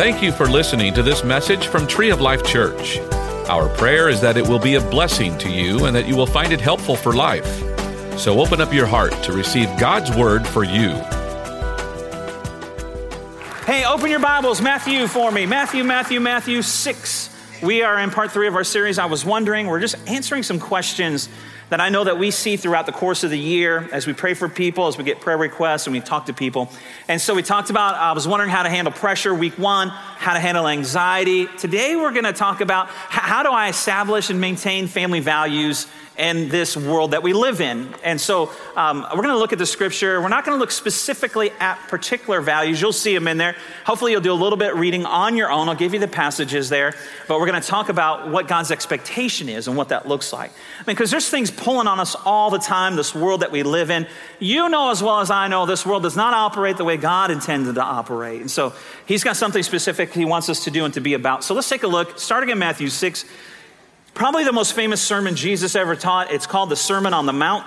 Thank you for listening to this message from Tree of Life Church. Our prayer is that it will be a blessing to you and that you will find it helpful for life. So open up your heart to receive God's word for you. Hey, open your Bibles, Matthew for me. Matthew 6. We are in part 3 of our series, I Was Wondering. We're just answering some questions that I know that we see throughout the course of the year as we pray for people, as we get prayer requests and we talk to people. And so we talked about, I was wondering how to handle pressure, week 1, how to handle anxiety. Today we're gonna talk about how do I establish and maintain family values in this world that we live in. And so we're gonna look at the scripture. We're not gonna look specifically at particular values. You'll see them in there. Hopefully you'll do a little bit of reading on your own. I'll give you the passages there, but we're gonna talk about what God's expectation is and what that looks like. I mean, because there's things pulling on us all the time, this world that we live in. You know as well as I know, this world does not operate the way God intended to operate. And so he's got something specific he wants us to do and to be about. So let's take a look, starting in Matthew 6, probably the most famous sermon Jesus ever taught. It's called the Sermon on the Mount.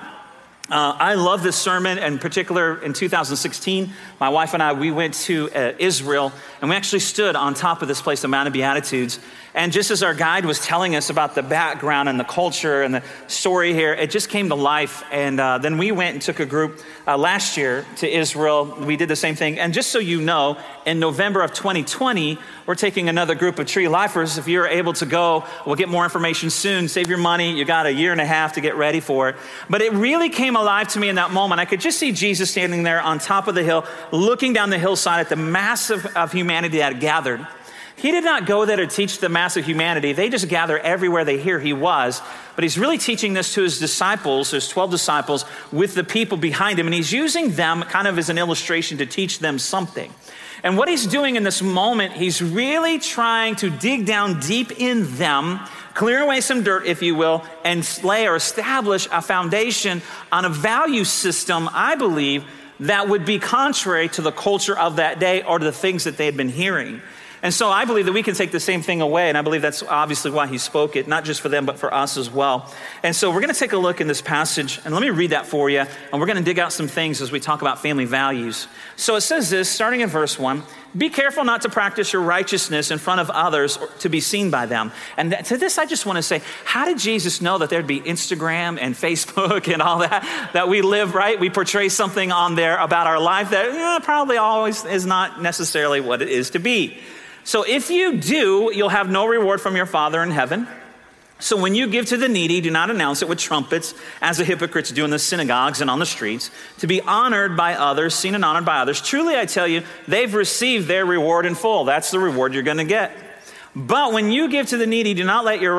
I love this sermon. In particular, in 2016, my wife and I, we went to Israel, and we actually stood on top of this place, the Mount of Beatitudes. And just as our guide was telling us about the background and the culture and the story here, it just came to life. And then we went and took a group last year to Israel. We did the same thing. And just so you know, in November of 2020, we're taking another group of Tree Lifers. If you're able to go, we'll get more information soon. Save your money. You got a year and a half to get ready for it. But it really came alive to me in that moment. I could just see Jesus standing there on top of the hill, looking down the hillside at the mass of humanity that had gathered. He did not go there to teach the mass of humanity. They just gather everywhere they hear he was. But he's really teaching this to his disciples, his 12 disciples, with the people behind him. And he's using them kind of as an illustration to teach them something. And what he's doing in this moment, he's really trying to dig down deep in them, clear away some dirt, if you will, and lay or establish a foundation on a value system, I believe, that would be contrary to the culture of that day or to the things that they had been hearing. And so I believe that we can take the same thing away, and I believe that's obviously why he spoke it, not just for them, but for us as well. And so we're gonna take a look in this passage, and let me read that for you, and we're gonna dig out some things as we talk about family values. So it says this, starting in verse 1, "Be careful not to practice your righteousness in front of others or to be seen by them." And to this, I just wanna say, how did Jesus know that there'd be Instagram and Facebook and all that we live, right? We portray something on there about our life that probably always is not necessarily what it is to be. "So if you do, you'll have no reward from your Father in heaven. So when you give to the needy, do not announce it with trumpets, as the hypocrites do in the synagogues and on the streets, to be honored by others, seen and honored by others. Truly, I tell you, they've received their reward in full." That's the reward you're going to get. "But when you give to the needy, do not let your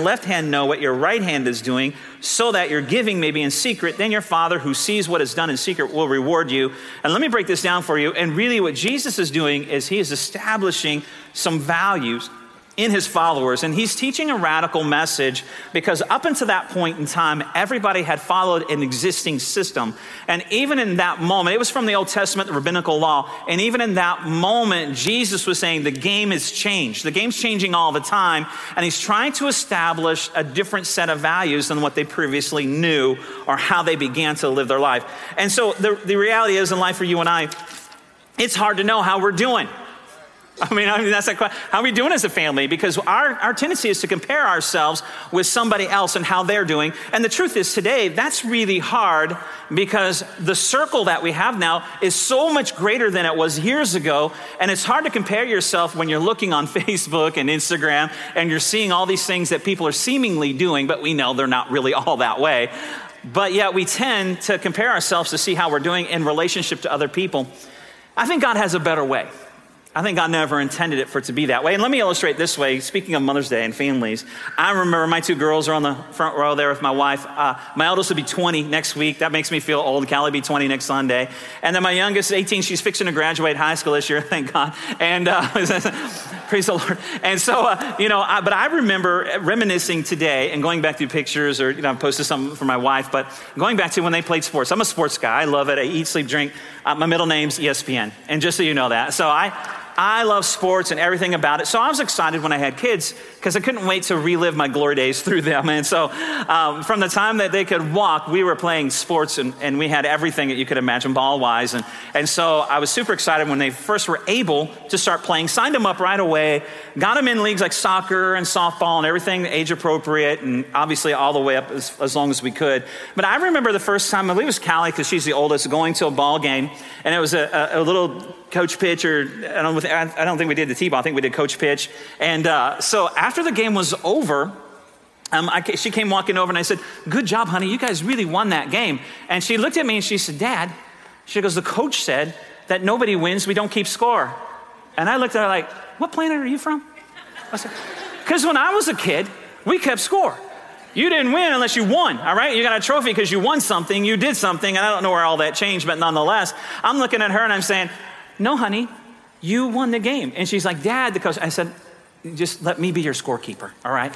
left hand know what your right hand is doing, so that your giving may be in secret. Then your Father who sees what is done in secret will reward you." And let me break this down for you. And really what Jesus is doing is he is establishing some values in his followers. And he's teaching a radical message because up until that point in time, everybody had followed an existing system. And even in that moment, it was from the Old Testament, the rabbinical law. And even in that moment, Jesus was saying the game has changed. The game's changing all the time. And he's trying to establish a different set of values than what they previously knew or how they began to live their life. And so the reality is in life for you and I, it's hard to know how we're doing. I mean, that's like, how are we doing as a family? Because our tendency is to compare ourselves with somebody else and how they're doing. And the truth is today, that's really hard because the circle that we have now is so much greater than it was years ago. And it's hard to compare yourself when you're looking on Facebook and Instagram and you're seeing all these things that people are seemingly doing, but we know they're not really all that way. But yet we tend to compare ourselves to see how we're doing in relationship to other people. I think God has a better way. I think God never intended it for it to be that way. And let me illustrate this way. Speaking of Mother's Day and families, I remember my 2 girls are on the front row there with my wife. My eldest will be 20 next week. That makes me feel old. Callie will be 20 next Sunday. And then my youngest, 18, she's fixing to graduate high school this year, thank God. And praise the Lord. And so, but I remember reminiscing today and going back through pictures or, I posted something for my wife, but going back to when they played sports. I'm a sports guy. I love it. I eat, sleep, drink. My middle name's ESPN. And just so you know that. So I... I love sports and everything about it. So I was excited when I had kids because I couldn't wait to relive my glory days through them. And so from the time that they could walk, we were playing sports and we had everything that you could imagine ball-wise. And so I was super excited when they first were able to start playing, signed them up right away, got them in leagues like soccer and softball and everything age appropriate and obviously all the way up as long as we could. But I remember the first time, I believe it was Callie because she's the oldest, going to a ball game and it was a little coach pitch or I don't think we did the T-ball. I think we did coach pitch. And so after the game was over, she came walking over and I said, "Good job, honey. You guys really won that game." And she looked at me and she said, "Dad," she goes, "the coach said that nobody wins. We don't keep score." And I looked at her like, "What planet are you from?" I said, "Because when I was a kid, we kept score. You didn't win unless you won, all right? You got a trophy because you won something, you did something," and I don't know where all that changed, but nonetheless, I'm looking at her and I'm saying, "No, honey, you won the game." And she's like, "Dad, the coach." I said, "Just let me be your scorekeeper, all right?"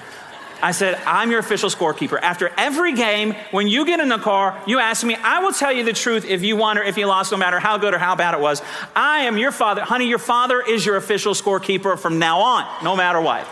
I said, "I'm your official scorekeeper. After every game, when you get in the car, you ask me, I will tell you the truth if you won or if you lost, no matter how good or how bad it was. I am your father. Honey, your father is your official scorekeeper from now on, no matter what."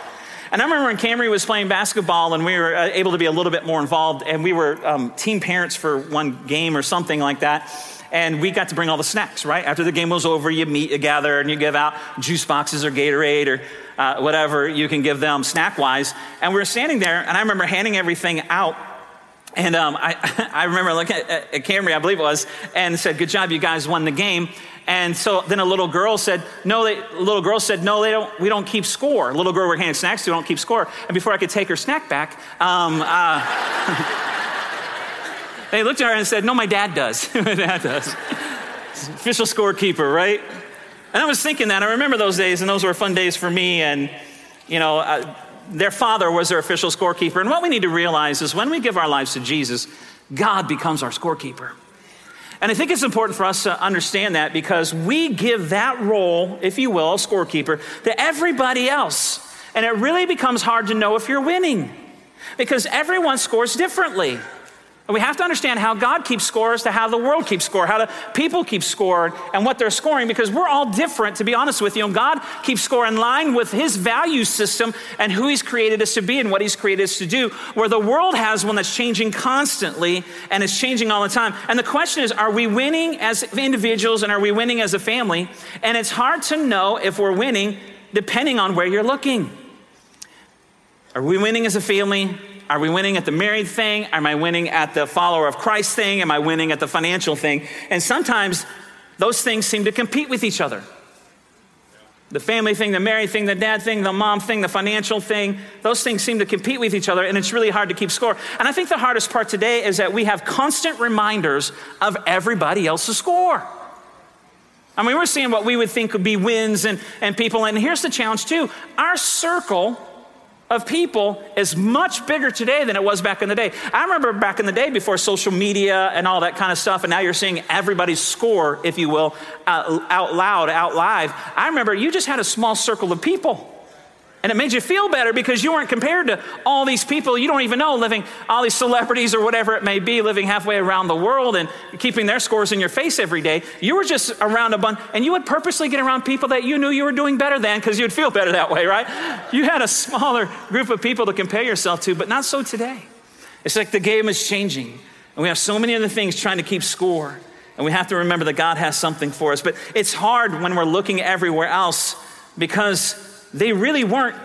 And I remember when Camry was playing basketball and we were able to be a little bit more involved and we were team parents for one game or something like that. And we got to bring all the snacks, right? After the game was over, you meet, you gather, and you give out juice boxes or Gatorade or whatever you can give them snack-wise. And we were standing there and I remember handing everything out. And I remember looking at Camry, I believe it was, and said, "Good job, you guys won the game." And so then a little girl said, "We don't keep score." A little girl we're handing snacks to, "We don't keep score." And before I could take her snack back, they looked at her and said, "No, my dad does." My dad does. Official scorekeeper, right? And I was thinking that. I remember those days, and those were fun days for me. And, you know, their father was their official scorekeeper. And what we need to realize is when we give our lives to Jesus, God becomes our scorekeeper. And I think it's important for us to understand that because we give that role, if you will, scorekeeper, to everybody else. And it really becomes hard to know if you're winning because everyone scores differently. And we have to understand how God keeps score as to how the world keeps score, how the people keep score and what they're scoring because we're all different, to be honest with you. And God keeps score in line with his value system and who he's created us to be and what he's created us to do, where the world has one that's changing constantly and it's changing all the time. And the question is, are we winning as individuals and are we winning as a family? And it's hard to know if we're winning depending on where you're looking. Are we winning as a family? Are we winning at the married thing? Am I winning at the follower of Christ thing? Am I winning at the financial thing? And sometimes those things seem to compete with each other. The family thing, the married thing, the dad thing, the mom thing, the financial thing, those things seem to compete with each other and it's really hard to keep score. And I think the hardest part today is that we have constant reminders of everybody else's score. I mean, we're seeing what we would think would be wins and people, and here's the challenge too, our circle of people is much bigger today than it was back in the day. I remember back in the day before social media and all that kind of stuff, and now you're seeing everybody's score, if you will, out loud, out live. I remember you just had a small circle of people, and it made you feel better because you weren't compared to all these people you don't even know living, all these celebrities or whatever it may be, living halfway around the world and keeping their scores in your face every day. You were just around a bunch, and you would purposely get around people that you knew you were doing better than because you'd feel better that way, right? You had a smaller group of people to compare yourself to, but not so today. It's like the game is changing, and we have so many other things trying to keep score, and we have to remember that God has something for us, but it's hard when we're looking everywhere else because they really weren't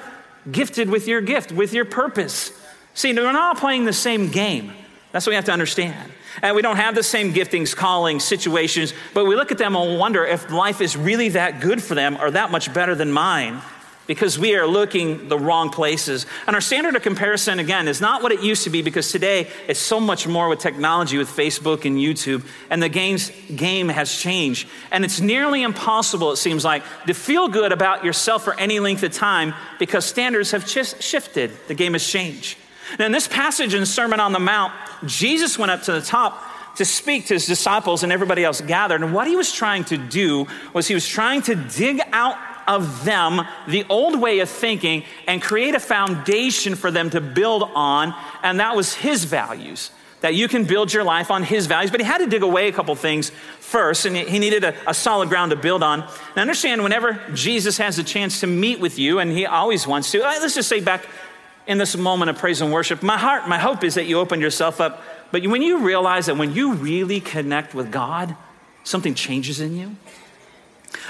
gifted with your gift, with your purpose. See, we're not all playing the same game. That's what we have to understand. And we don't have the same giftings, callings, situations, but we look at them and wonder if life is really that good for them or that much better than mine because we are looking the wrong places. And our standard of comparison, again, is not what it used to be because today it's so much more with technology, with Facebook and YouTube, and the game has changed. And it's nearly impossible, it seems like, to feel good about yourself for any length of time because standards have shifted. The game has changed. Now, in this passage in Sermon on the Mount, Jesus went up to the top to speak to his disciples and everybody else gathered. And what he was trying to do was he was trying to dig out of them the old way of thinking and create a foundation for them to build on, and that was his values. that you can build your life on his values, but he had to dig away a couple things first, and he needed a solid ground to build on. And understand, whenever Jesus has a chance to meet with you, and he always wants to, let's just say back in this moment of praise and worship, my hope is that you open yourself up. But when you realize that when you really connect with God, something changes in you.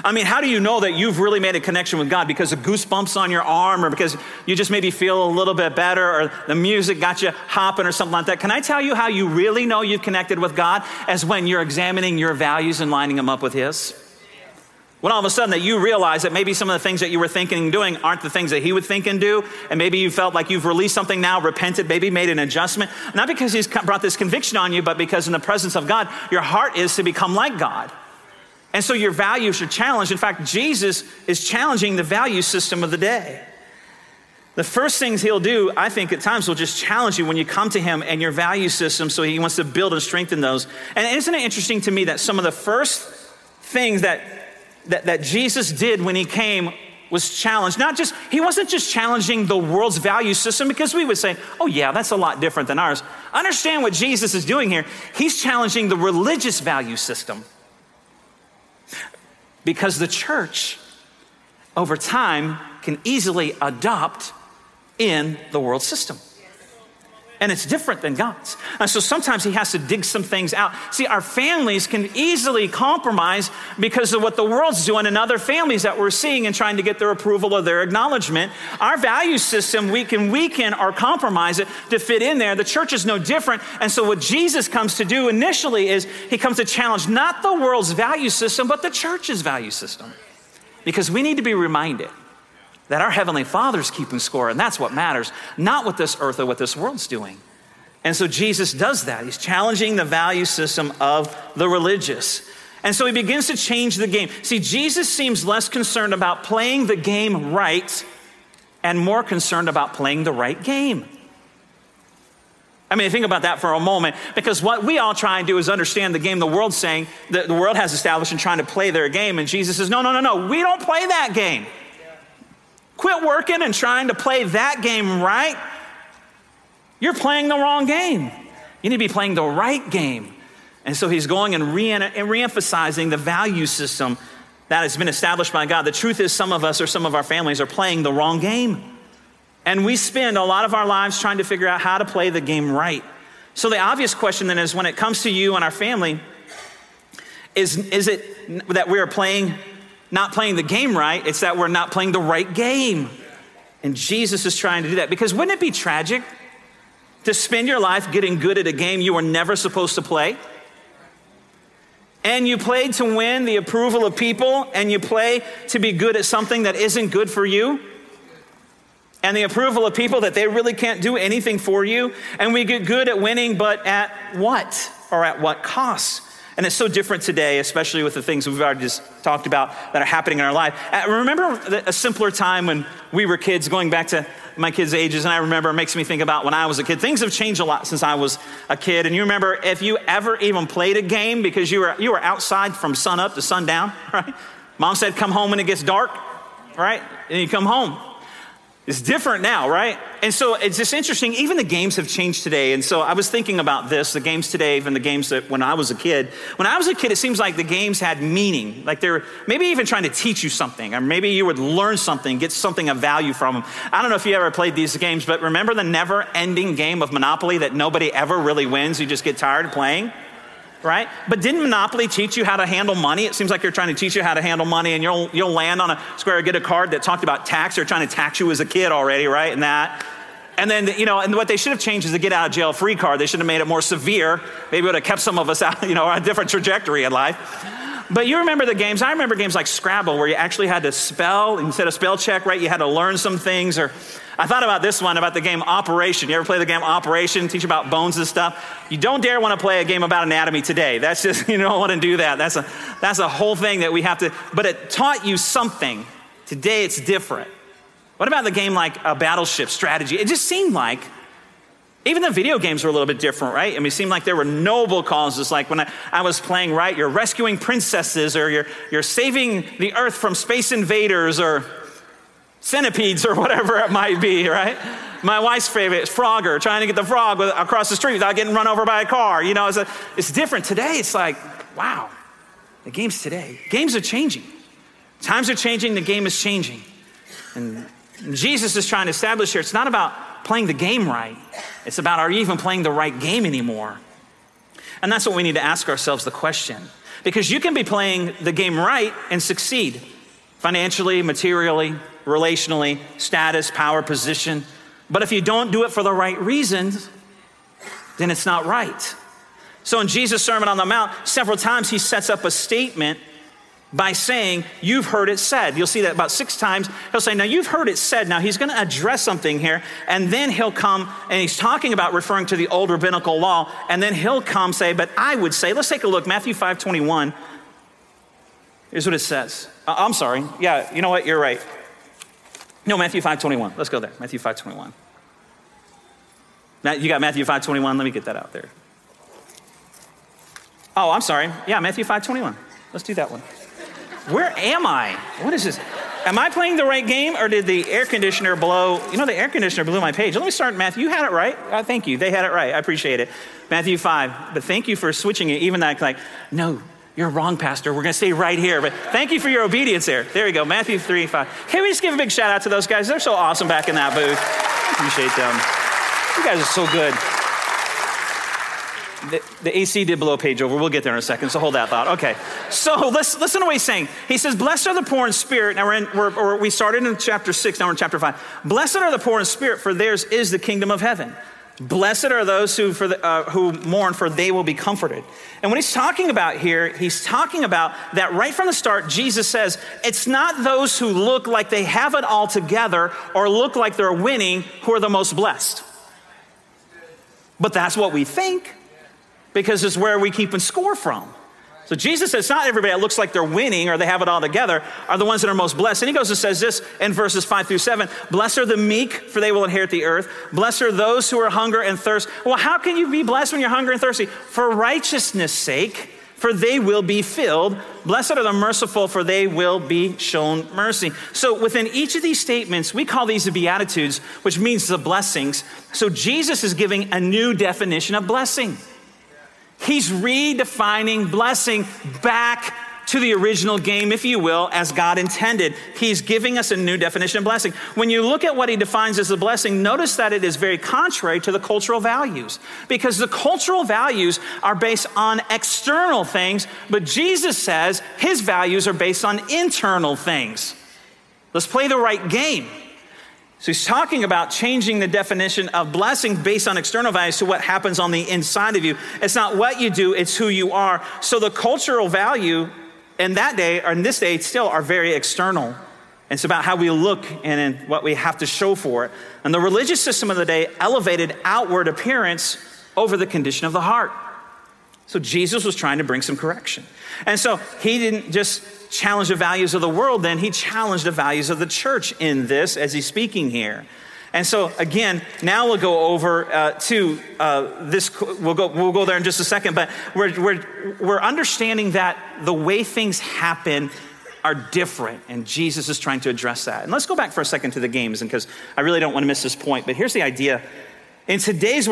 I mean, how do you know that you've really made a connection with God? Because the goosebumps on your arm, or because you just maybe feel a little bit better, or the music got you hopping or something like that. Can I tell you how you really know you've connected with God? As when you're examining your values and lining them up with his. When all of a sudden that you realize that maybe some of the things that you were thinking and doing aren't the things that he would think and do, and maybe you felt like you've released something now, repented, maybe made an adjustment, not because he's brought this conviction on you, but because in the presence of God, your heart is to become like God. And so your values are challenged. In fact, Jesus is challenging the value system of the day. The first things he'll do, I think, at times will just challenge you when you come to him and your value system, so he wants to build and strengthen those. And isn't it interesting to me that some of the first things that Jesus did when he came was challenged? He wasn't just challenging the world's value system, because we would say, oh yeah, that's a lot different than ours. Understand what Jesus is doing here. He's challenging the religious value system. Because the church, over time, can easily adopt in the world system. And it's different than God's. And so sometimes he has to dig some things out. See, our families can easily compromise because of what the world's doing and other families that we're seeing and trying to get their approval or their acknowledgement. Our value system, we can weaken or compromise it to fit in there. The church is no different. And so what Jesus comes to do initially is he comes to challenge not the world's value system, but the church's value system. Because we need to be reminded that our Heavenly Father's keeping score, and that's what matters, not what this earth or what this world's doing. And so Jesus does that. He's challenging the value system of the religious. And so he begins to change the game. See, Jesus seems less concerned about playing the game right and more concerned about playing the right game. I mean, think about that for a moment, because what we all try and do is understand the game the world's saying, that the world has established, and trying to play their game. And Jesus says, no, we don't play that game. Quit working and trying to play that game right. You're playing the wrong game. You need to be playing the right game. And so he's going and reemphasizing the value system that has been established by God. The truth is, some of us or some of our families are playing the wrong game. And we spend a lot of our lives trying to figure out how to play the game right. So the obvious question then is, when it comes to you and our family, is it that we are not playing the game right? It's that we're not playing the right game. And Jesus is trying to do that, because wouldn't it be tragic to spend your life getting good at a game you were never supposed to play? And you played to win the approval of people, and you play to be good at something that isn't good for you, and the approval of people that they really can't do anything for you. And we get good at winning, but at what, or at what cost? And it's so different today, especially with the things we've already just talked about that are happening in our life. I remember a simpler time when we were kids, going back to my kids' ages, and I remember, it makes me think about when I was a kid. Things have changed a lot since I was a kid, and you remember if you ever even played a game, because you were outside from sun up to sundown, right? Mom said, come home when it gets dark, right? And you come home. It's different now, right? And so it's just interesting, even the games have changed today. And so I was thinking about this, the games today, even the games that when I was a kid. When I was a kid, it seems like the games had meaning. Like they were maybe even trying to teach you something, or maybe you would learn something, get something of value from them. I don't know if you ever played these games, but remember the never-ending game of Monopoly that nobody ever really wins? You just get tired of playing, right? But didn't Monopoly teach you how to handle money? It seems like they're trying to teach you how to handle money, and you'll land on a square, get a card that talked about tax. They're trying to tax you as a kid already, right? And that. And then, and what they should have changed is the get out of jail free card. They should have made it more severe. Maybe it would have kept some of us out, on a different trajectory in life. But you remember the games. I remember games like Scrabble, where you actually had to spell, instead of spell check, right? You had to learn some things. Or I thought about this one, about the game Operation. You ever play the game Operation? Teach about bones and stuff. You don't dare want to play a game about anatomy today. That's just, you don't want to do that. That's a whole thing that we have to, but it taught you something. Today it's different. What about the game like a Battleship strategy? It just seemed like even the video games were a little bit different, right? I mean, it seemed like there were noble causes, like when I was playing, right? You're rescuing princesses, or you're saving the earth from space invaders or centipedes or whatever it might be, right? My wife's favorite is Frogger, trying to get the frog across the street without getting run over by a car. You know, it's different. Today, it's like, wow, the game's today. Games are changing. Times are changing. The game is changing. And Jesus is trying to establish here, it's not about playing the game right. It's about, are you even playing the right game anymore? And that's what we need to ask ourselves the question. Because you can be playing the game right and succeed financially, materially, relationally, status, power, position. But if you don't do it for the right reasons, then it's not right. So in Jesus' Sermon on the Mount, several times he sets up a statement by saying, you've heard it said. You'll see that about 6 times. He'll say, now you've heard it said. Now he's gonna address something here, and then he'll come, and he's talking about referring to the old rabbinical law, and then he'll come say, but I would say, let's take a look, Matthew 5:21. Here's what it says. I'm sorry, yeah, you know what, you're right. No, Matthew 5:21, let's go there, Matthew 5:21. Now, you got Matthew 5:21, let me get that out there. Oh, I'm sorry, yeah, Matthew 5:21. Let's do that one. Where am I? What is this? Am I playing the right game, or did the air conditioner blow? You know, the air conditioner blew my page. Let me start, Matthew. You had it right. Thank you. They had it right. I appreciate it. Matthew 5. But thank you for switching it. Even that, like, no, you're wrong, Pastor. We're going to stay right here. But thank you for your obedience there. There we go. Matthew 3:5. Can we just give a big shout out to those guys? They're so awesome back in that booth. Appreciate them. You guys are so good. The AC did blow a page over. We'll get there in a second, so hold that thought. Okay, so let's listen to what he's saying. He says, blessed are the poor in spirit. Now we started in chapter 6, now we're in chapter 5. Blessed are the poor in spirit, for theirs is the kingdom of heaven. Blessed are those who mourn, for they will be comforted. And what he's talking about here, he's talking about that right from the start. Jesus says, it's not those who look like they have it all together or look like they're winning who are the most blessed. But that's what we think, because it's where we keep and score from. So Jesus says, not everybody that looks like they're winning or they have it all together are the ones that are most blessed. And he goes and says this in verses 5-7, blessed are the meek, for they will inherit the earth. Blessed are those who are hunger and thirst. Well, how can you be blessed when you're hungry and thirsty? For righteousness' sake, for they will be filled. Blessed are the merciful, for they will be shown mercy. So within each of these statements, we call these the Beatitudes, which means the blessings. So Jesus is giving a new definition of blessing. He's redefining blessing back to the original game, if you will, as God intended. He's giving us a new definition of blessing. When you look at what he defines as a blessing, notice that it is very contrary to the cultural values, because the cultural values are based on external things, but Jesus says his values are based on internal things. Let's play the right game. So he's talking about changing the definition of blessing based on external values to what happens on the inside of you. It's not what you do, it's who you are. So the cultural value in that day, or in this day, still are very external. It's about how we look and what we have to show for it. And the religious system of the day elevated outward appearance over the condition of the heart. So Jesus was trying to bring some correction. And so he didn't just challenge the values of the world then, he challenged the values of the church in this as he's speaking here. And so again, now we'll go over we'll go there in just a second, but we're understanding that the way things happen are different, and Jesus is trying to address that. And let's go back for a second to the games, and because I really don't want to miss this point, but here's the idea. In today's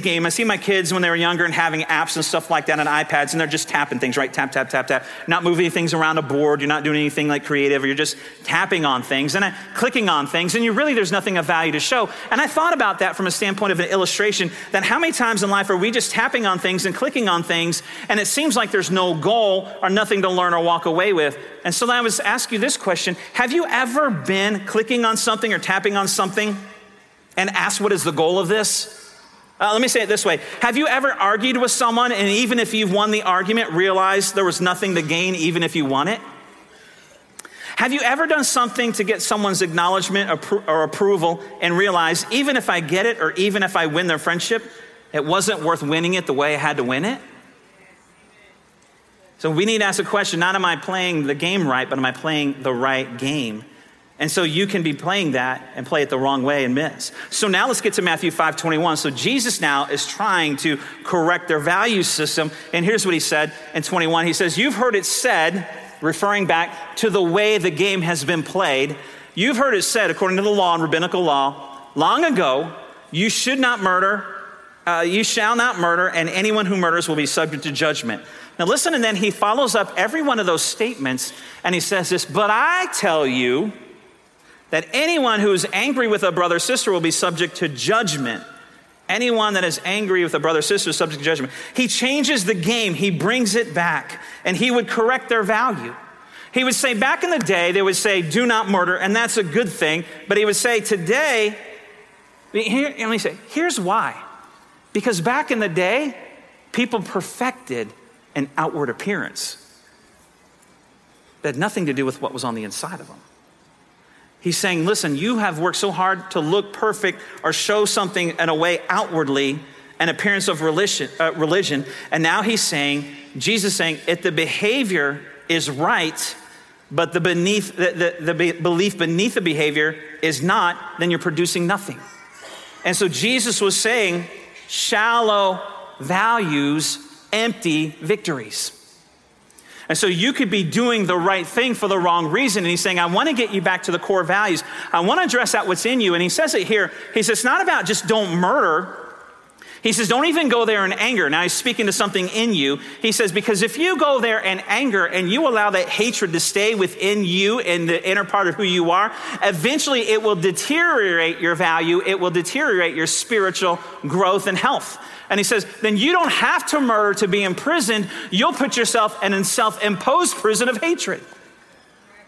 game, I see my kids when they were younger and having apps and stuff like that and iPads, and they're just tapping things, right? Tap, tap, tap, tap. You're not moving things around a board. You're not doing anything like creative. You're just tapping on things and clicking on things, and there's nothing of value to show. And I thought about that from a standpoint of an illustration, that how many times in life are we just tapping on things and clicking on things, and it seems like there's no goal or nothing to learn or walk away with. And so then I was asking you this question. Have you ever been clicking on something or tapping on something and ask, what is the goal of this? Let me say it this way. Have you ever argued with someone, and even if you've won the argument, realized there was nothing to gain even if you won it? Have you ever done something to get someone's acknowledgement or approval and realized, even if I get it or even if I win their friendship, it wasn't worth winning it the way I had to win it? So we need to ask a question, not am I playing the game right, but am I playing the right game? And so you can be playing that and play it the wrong way and miss. So now let's get to Matthew 5:21. So Jesus now is trying to correct their value system. And here's what he said in 21. He says, you've heard it said, referring back to the way the game has been played. You've heard it said, according to the law and rabbinical law, long ago, you should not murder, you shall not murder, and anyone who murders will be subject to judgment. Now listen, and then he follows up every one of those statements, and he says this, but I tell you that anyone who is angry with a brother or sister will be subject to judgment. Anyone that is angry with a brother or sister is subject to judgment. He changes the game. He brings it back, and he would correct their value. He would say, back in the day, they would say, do not murder, and that's a good thing. But he would say, today, let me say, here's why. Because back in the day, people perfected an outward appearance that had nothing to do with what was on the inside of them. He's saying, listen, you have worked so hard to look perfect or show something in a way outwardly, an appearance of religion. And now he's saying, Jesus saying, if the behavior is right, but the belief beneath the behavior is not, then you're producing nothing. And so Jesus was saying, shallow values, empty victories. And so you could be doing the right thing for the wrong reason. And he's saying, I want to get you back to the core values. I want to address out what's in you. And he says it here. He says, it's not about just don't murder. He says, don't even go there in anger. Now he's speaking to something in you. He says, because if you go there in anger and you allow that hatred to stay within you in the inner part of who you are, eventually it will deteriorate your value. It will deteriorate your spiritual growth and health. And he says, then you don't have to murder to be imprisoned. You'll put yourself in a self-imposed prison of hatred.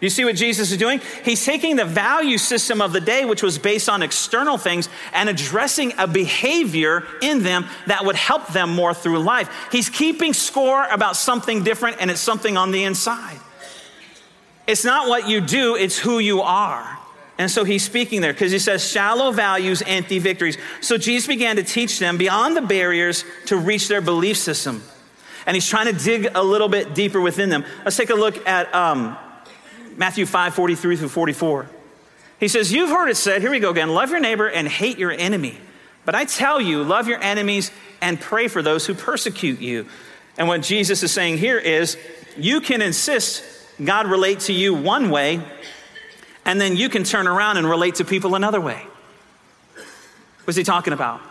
You see what Jesus is doing? He's taking the value system of the day, which was based on external things, and addressing a behavior in them that would help them more through life. He's keeping score about something different, and it's something on the inside. It's not what you do, it's who you are. And so he's speaking there because he says, shallow values, empty victories. So Jesus began to teach them beyond the barriers to reach their belief system. And he's trying to dig a little bit deeper within them. Let's take a look at Matthew 5:43 through 44. He says, you've heard it said, here we go again, love your neighbor and hate your enemy. But I tell you, love your enemies and pray for those who persecute you. And what Jesus is saying here is, you can insist God relate to you one way, and then you can turn around and relate to people another way. What's he talking about?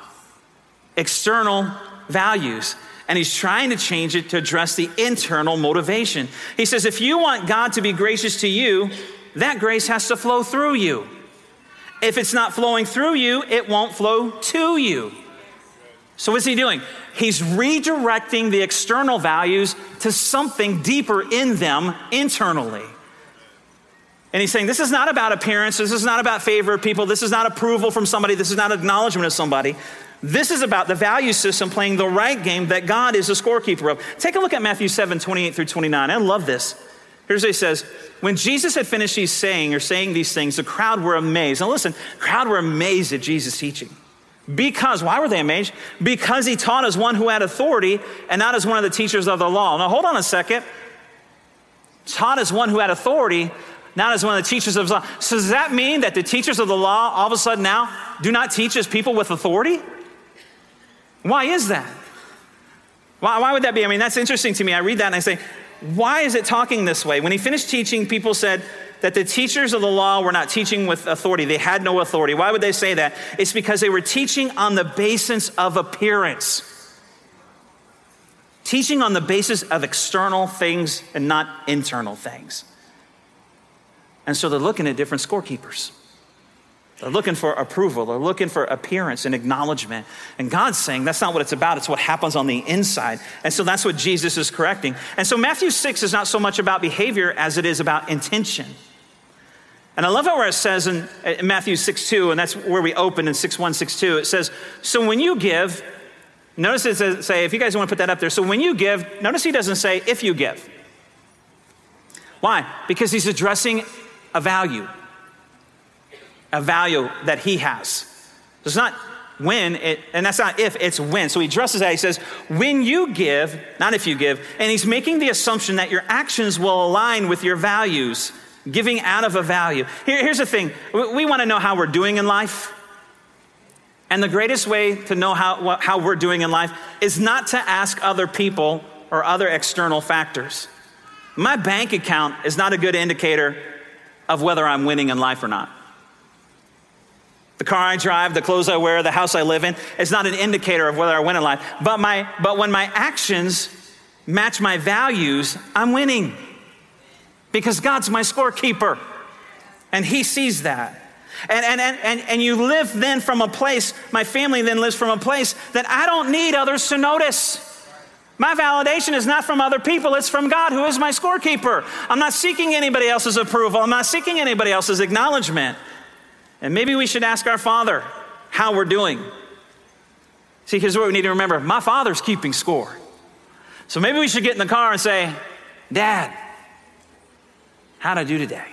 External values. And he's trying to change it to address the internal motivation. He says, if you want God to be gracious to you, that grace has to flow through you. If it's not flowing through you, it won't flow to you. So what's he doing? He's redirecting the external values to something deeper in them internally. And he's saying, this is not about appearance. This is not about favor of people. This is not approval from somebody. This is not acknowledgement of somebody. This is about the value system playing the right game that God is the scorekeeper of. Take a look at Matthew 7:28 through 29. I love this. Here's what he says. When Jesus had finished saying these things, the crowd were amazed. Now listen, crowd were amazed at Jesus' teaching. Why were they amazed? Because he taught as one who had authority and not as one of the teachers of the law. Now hold on a second. Taught as one who had authority, not as one of the teachers of the law. So does that mean that the teachers of the law all of a sudden now do not teach as people with authority? Why is that? Why would that be? I mean, that's interesting to me. I read that and I say, why is it talking this way? When he finished teaching, people said that the teachers of the law were not teaching with authority. They had no authority. Why would they say that? It's because they were teaching on the basis of appearance. Teaching on the basis of external things and not internal things. And so they're looking at different scorekeepers. They're looking for approval. They're looking for appearance and acknowledgement. And God's saying that's not what it's about. It's what happens on the inside. And so that's what Jesus is correcting. And so Matthew 6 is not so much about behavior as it is about intention. And I love it where it says in Matthew 6:2, and that's where we open in 6:1, 6:2. It says, so when you give, notice it says, say, if you guys want to put that up there. So when you give, notice he doesn't say if you give. Why? Because he's addressing a value that he has. It's not when, and that's not if, it's when. So he addresses that. He says, when you give, not if you give, and he's making the assumption that your actions will align with your values, giving out of a value. Here's the thing. We want to know how we're doing in life. And the greatest way to know how we're doing in life is not to ask other people or other external factors. My bank account is not a good indicator of whether I'm winning in life or not. The car I drive, the clothes I wear, the house I live in, it's not an indicator of whether I win in life. But when my actions match my values, I'm winning. Because God's my scorekeeper. And he sees that. And you live then from a place, my family then lives from a place that I don't need others to notice. My validation is not from other people, it's from God who is my scorekeeper. I'm not seeking anybody else's approval. I'm not seeking anybody else's acknowledgement. And maybe we should ask our Father how we're doing. See, here's what we need to remember. My Father's keeping score. So maybe we should get in the car and say, Dad, how'd I do today?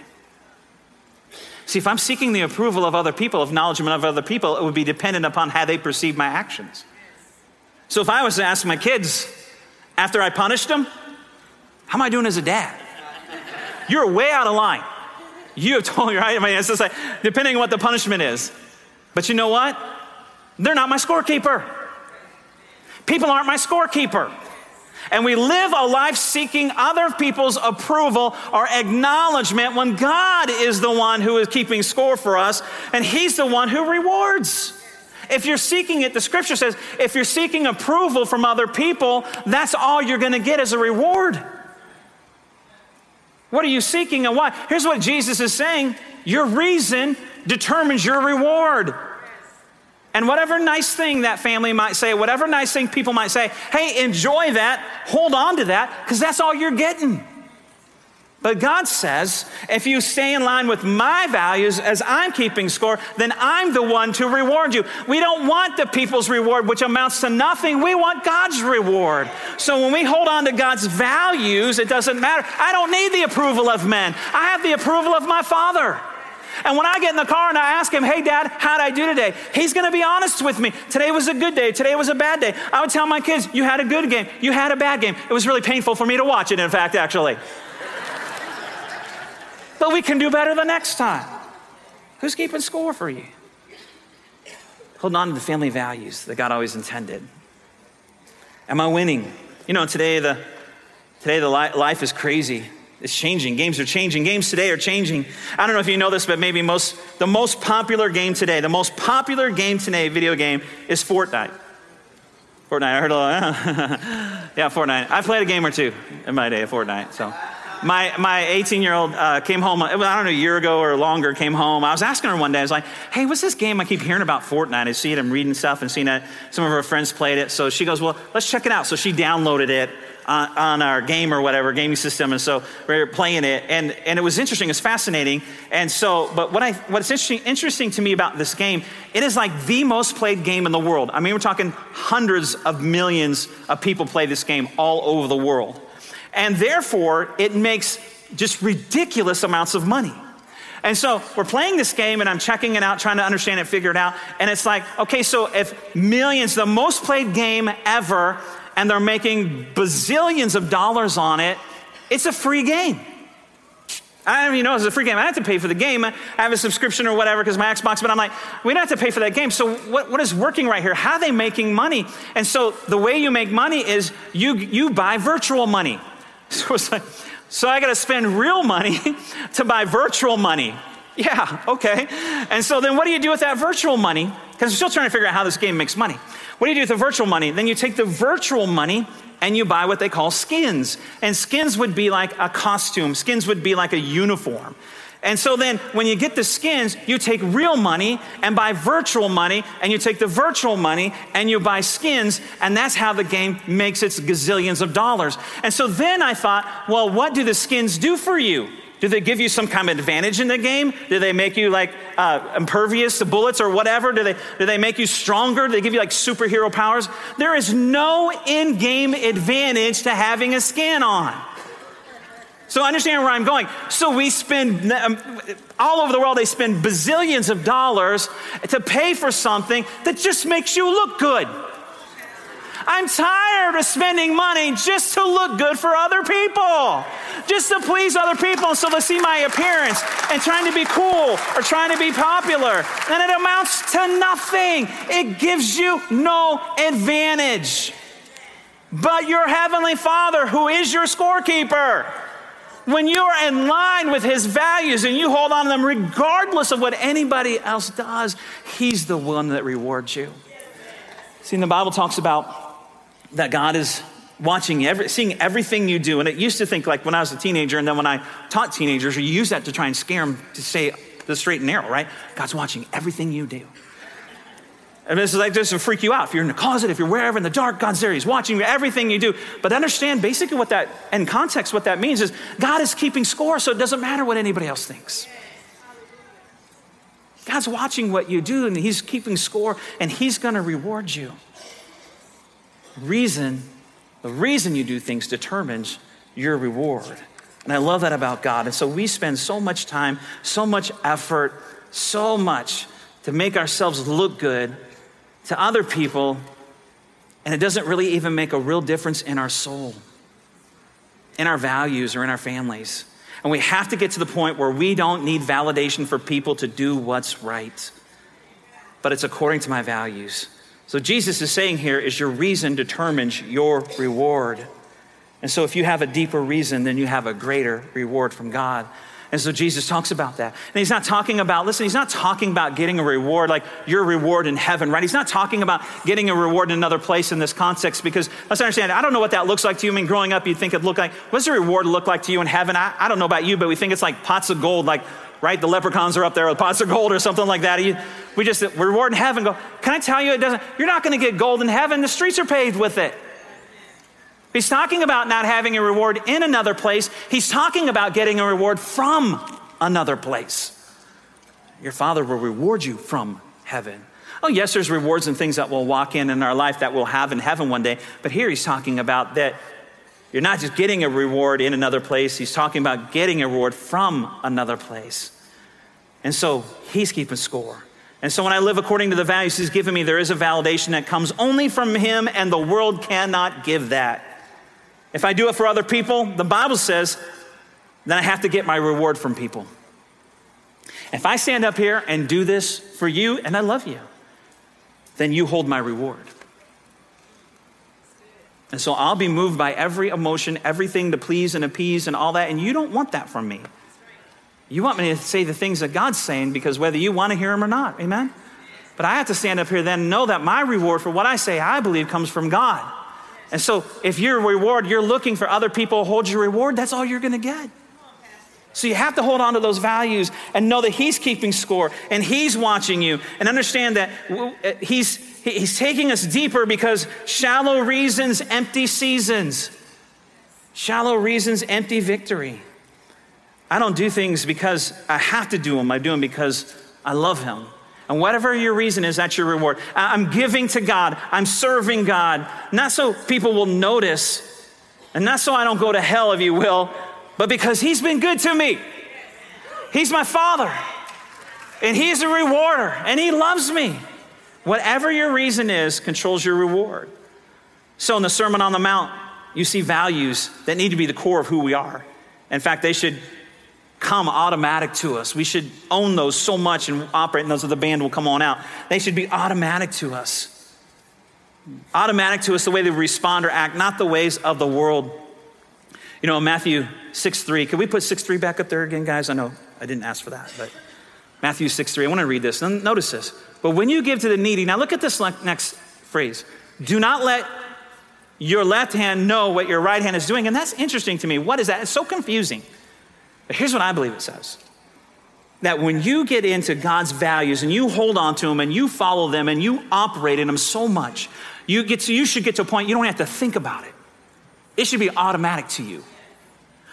See, if I'm seeking the approval of other people, acknowledgement of other people, it would be dependent upon how they perceive my actions. So if I was to ask my kids, after I punished them, how am I doing as a dad? You're way out of line. You have totally right. I mean, it's just like, depending on what the punishment is. But you know what? They're not my scorekeeper. People aren't my scorekeeper. And we live a life seeking other people's approval or acknowledgement when God is the one who is keeping score for us, and he's the one who rewards. If you're seeking it, the scripture says, if you're seeking approval from other people, that's all you're going to get as a reward. What are you seeking and why? Here's what Jesus is saying. Your reason determines your reward. And whatever nice thing that family might say, whatever nice thing people might say, hey, enjoy that, hold on to that, because that's all you're getting. But God says, if you stay in line with my values as I'm keeping score, then I'm the one to reward you. We don't want the people's reward, which amounts to nothing. We want God's reward. So when we hold on to God's values, it doesn't matter. I don't need the approval of men. I have the approval of my Father. And when I get in the car and I ask him, hey, Dad, how'd I do today? He's going to be honest with me. Today was a good day. Today was a bad day. I would tell my kids, you had a good game. You had a bad game. It was really painful for me to watch it, in fact, actually. But we can do better the next time. Who's keeping score for you? Holding on to the family values that God always intended. Am I winning? You know, today the life is crazy. It's changing. Games are changing. Games today are changing. I don't know if you know this, but maybe the most popular game today, video game, is Fortnite. Fortnite, I heard a lot. Yeah, Fortnite. I played a game or two in my day of Fortnite. So my 18-year-old came home, I don't know, a year ago or longer, came home. I was asking her one day, I was like, hey, what's this game I keep hearing about Fortnite? I see it, I'm reading stuff and seeing it. Some of her friends played it. So she goes, well, let's check it out. So she downloaded it on our game or whatever, gaming system. And so we were playing it and it was interesting. It's fascinating. And so, but what's interesting to me about this game, it is like the most played game in the world. I mean, we're talking hundreds of millions of people play this game all over the world. And therefore, it makes just ridiculous amounts of money. And so we're playing this game and I'm checking it out, trying to understand it, figure it out. And it's like, okay, so if millions, the most played game ever, and they're making bazillions of dollars on it, it's a free game. I don't even know it's a free game. I have to pay for the game. I have a subscription or whatever because my Xbox, but I'm like, we don't have to pay for that game. So what is working right here? How are they making money? And so the way you make money is you buy virtual money. So it's like, so I got to spend real money to buy virtual money. Yeah, okay. And so then what do you do with that virtual money? Because we're still trying to figure out how this game makes money. What do you do with the virtual money? Then you take the virtual money and you buy what they call skins. And skins would be like a costume. Skins would be like a uniform. And so then when you get the skins, you take real money and buy virtual money, and you take the virtual money and you buy skins, and that's how the game makes its gazillions of dollars. And so then I thought, well, what do the skins do for you? Do they give you some kind of advantage in the game? Do they make you like impervious to bullets or whatever? Do they make you stronger? Do they give you like superhero powers? There is no in-game advantage to having a skin on. So understand where I'm going. So we spend, all over the world, they spend bazillions of dollars to pay for something that just makes you look good. I'm tired of spending money just to look good for other people, just to please other people so they see my appearance and trying to be cool or trying to be popular. And it amounts to nothing. It gives you no advantage. But your heavenly Father, who is your scorekeeper, when you are in line with his values and you hold on to them regardless of what anybody else does, he's the one that rewards you. See, the Bible talks about that God is watching, seeing everything you do. And it used to think like when I was a teenager and then when I taught teenagers, you use that to try and scare them to stay the straight and narrow, right? God's watching everything you do. And this is like this will freak you out. If you're in the closet, if you're wherever in the dark, God's there. He's watching everything you do. But understand basically what that, in context, what that means is God is keeping score, so it doesn't matter what anybody else thinks. God's watching what you do, and he's keeping score, and he's going to reward you. The reason you do things determines your reward. And I love that about God. And so we spend so much time, so much effort, so much to make ourselves look good to other people, and it doesn't really even make a real difference in our soul, in our values, or in our families. And we have to get to the point where we don't need validation for people to do what's right, but it's according to my values. So Jesus is saying here is your reason determines your reward. And so if you have a deeper reason, then you have a greater reward from God. And so Jesus talks about that. And he's not talking about getting a reward, like your reward in heaven, right? He's not talking about getting a reward in another place in this context, because let's understand, I don't know what that looks like to you. I mean, growing up, you'd think it looked like, what's the reward look like to you in heaven? I don't know about you, but we think it's like pots of gold, like, right? The leprechauns are up there with pots of gold or something like that. We just reward in heaven. Go, can I tell you, you're not going to get gold in heaven. The streets are paved with it. He's talking about not having a reward in another place. He's talking about getting a reward from another place. Your Father will reward you from heaven. Oh, yes, there's rewards and things that we'll walk in our life that we'll have in heaven one day. But here he's talking about that you're not just getting a reward in another place. He's talking about getting a reward from another place. And so he's keeping score. And so when I live according to the values he's given me, there is a validation that comes only from him, and the world cannot give that. If I do it for other people, the Bible says, then I have to get my reward from people. If I stand up here and do this for you, and I love you, then you hold my reward. And so I'll be moved by every emotion, everything to please and appease and all that, and you don't want that from me. You want me to say the things that God's saying, because whether you want to hear them or not, amen? But I have to stand up here then and know that my reward for what I say, I believe, comes from God. And so if your reward, you're looking for other people to hold your reward, that's all you're going to get. So you have to hold on to those values and know that he's keeping score and he's watching you, and understand that he's taking us deeper, because shallow reasons, empty seasons. Shallow reasons, empty victory. I don't do things because I have to do them. I do them because I love him. And whatever your reason is, that's your reward. I'm giving to God. I'm serving God. Not so people will notice, and not so I don't go to hell, if you will, but because he's been good to me. He's my Father, and he's a rewarder, and he loves me. Whatever your reason is controls your reward. So in the Sermon on the Mount, you see values that need to be the core of who we are. In fact, they should come automatic to us. We should own those so much and operate in those. Of the band will come on out. They should be automatic to us. Automatic to us, the way they respond or act, not the ways of the world. You know, Matthew 6:3. Can we put 6:3 back up there again, guys? I know I didn't ask for that, but Matthew 6:3. I want to read this. Notice this. But when you give to the needy, now look at this next phrase. Do not let your left hand know what your right hand is doing. And that's interesting to me. What is that? It's so confusing. But here's what I believe it says. That when you get into God's values and you hold on to them and you follow them and you operate in them so much, you should get to a point you don't have to think about it. It should be automatic to you.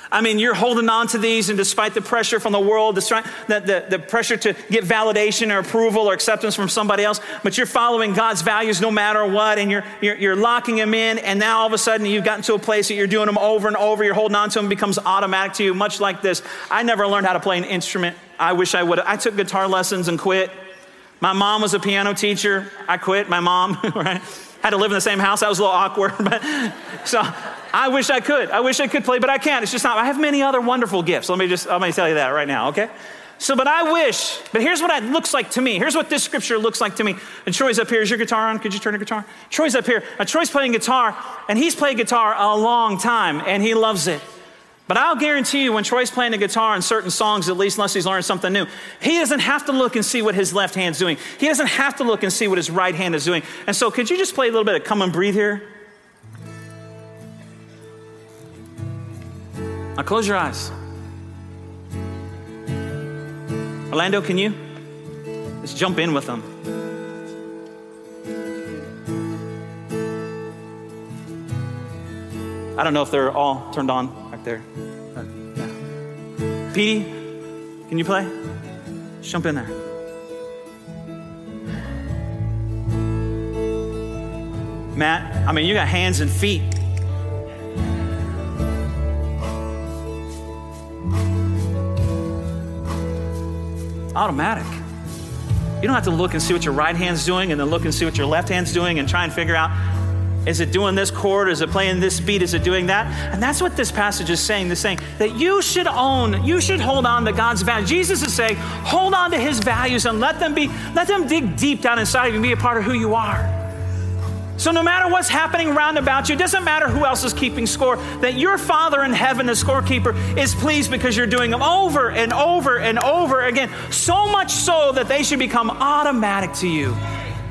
I mean, you're holding on to these, and despite the pressure from the world, the pressure to get validation or approval or acceptance from somebody else, but you're following God's values no matter what, and you're locking them in, and now all of a sudden you've gotten to a place that you're doing them over and over, you're holding on to them, it becomes automatic to you, much like this. I never learned how to play an instrument. I wish I would have. I took guitar lessons and quit. My mom was a piano teacher. I quit, my mom, right? Had to live in the same house. That was a little awkward, but so I wish I could. I wish I could play, but I can't. It's just not. I have many other wonderful gifts. Let me tell you that right now, okay? So, but I wish. But here's what that looks like to me. Here's what this scripture looks like to me. And Troy's up here. Is your guitar on? Could you turn the guitar? Troy's up here. Troy's playing guitar, and he's played guitar a long time, and he loves it. But I'll guarantee you when Troy's playing the guitar in certain songs, at least unless he's learned something new, he doesn't have to look and see what his left hand's doing. He doesn't have to look and see what his right hand is doing. And so could you just play a little bit of Come and Breathe here? Now close your eyes. Orlando, can you? Let's jump in with them. I don't know if they're all turned on back there. But yeah. Petey, can you play? Let's jump in there. Matt, I mean, you got hands and feet. Automatic. You don't have to look and see what your right hand's doing and then look and see what your left hand's doing and try and figure out, is it doing this chord? Is it playing this beat? Is it doing that? And that's what this passage is saying. This saying that you should hold on to God's values. Jesus is saying, hold on to his values and let them dig deep down inside of you and be a part of who you are. So no matter what's happening around about you, it doesn't matter who else is keeping score, that your Father in heaven, the scorekeeper, is pleased because you're doing them over and over and over again, so much so that they should become automatic to you.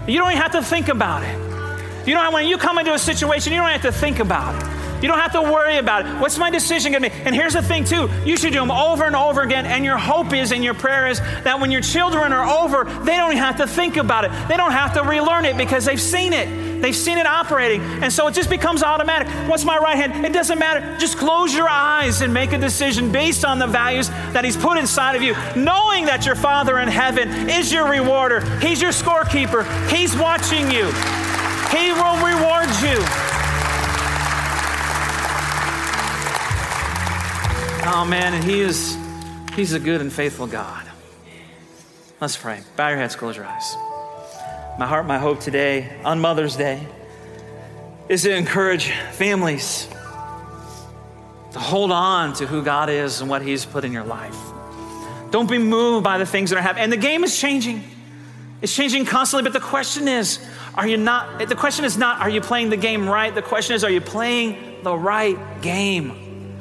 You don't even have to think about it. You know, when you come into a situation, you don't have to think about it. You don't have to worry about it. What's my decision going to be? And here's the thing too, you should do them over and over again, and your hope is and your prayer is that when your children are over, they don't have to think about it. They don't have to relearn it because they've seen it. They've seen it operating, and so it just becomes automatic. What's my right hand? It doesn't matter. Just close your eyes and make a decision based on the values that he's put inside of you, knowing that your Father in heaven is your rewarder. He's your scorekeeper. He's watching you. He will reward you. Oh man, and he's a good and faithful God. Let's pray. Bow your heads, close your eyes. My heart, my hope today on Mother's Day is to encourage families to hold on to who God is and what he's put in your life. Don't be moved by the things that are happening. And the game is changing. It's changing constantly, but the question is, are you playing the game right? The question is, are you playing the right game?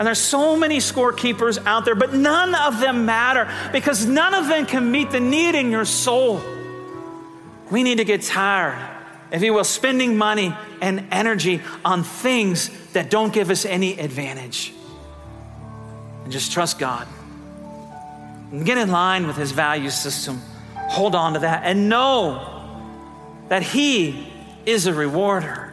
And there's so many scorekeepers out there, but none of them matter because none of them can meet the need in your soul. We need to get tired, if you will, spending money and energy on things that don't give us any advantage. And just trust God. And get in line with his value system. Hold on to that and know that he is a rewarder.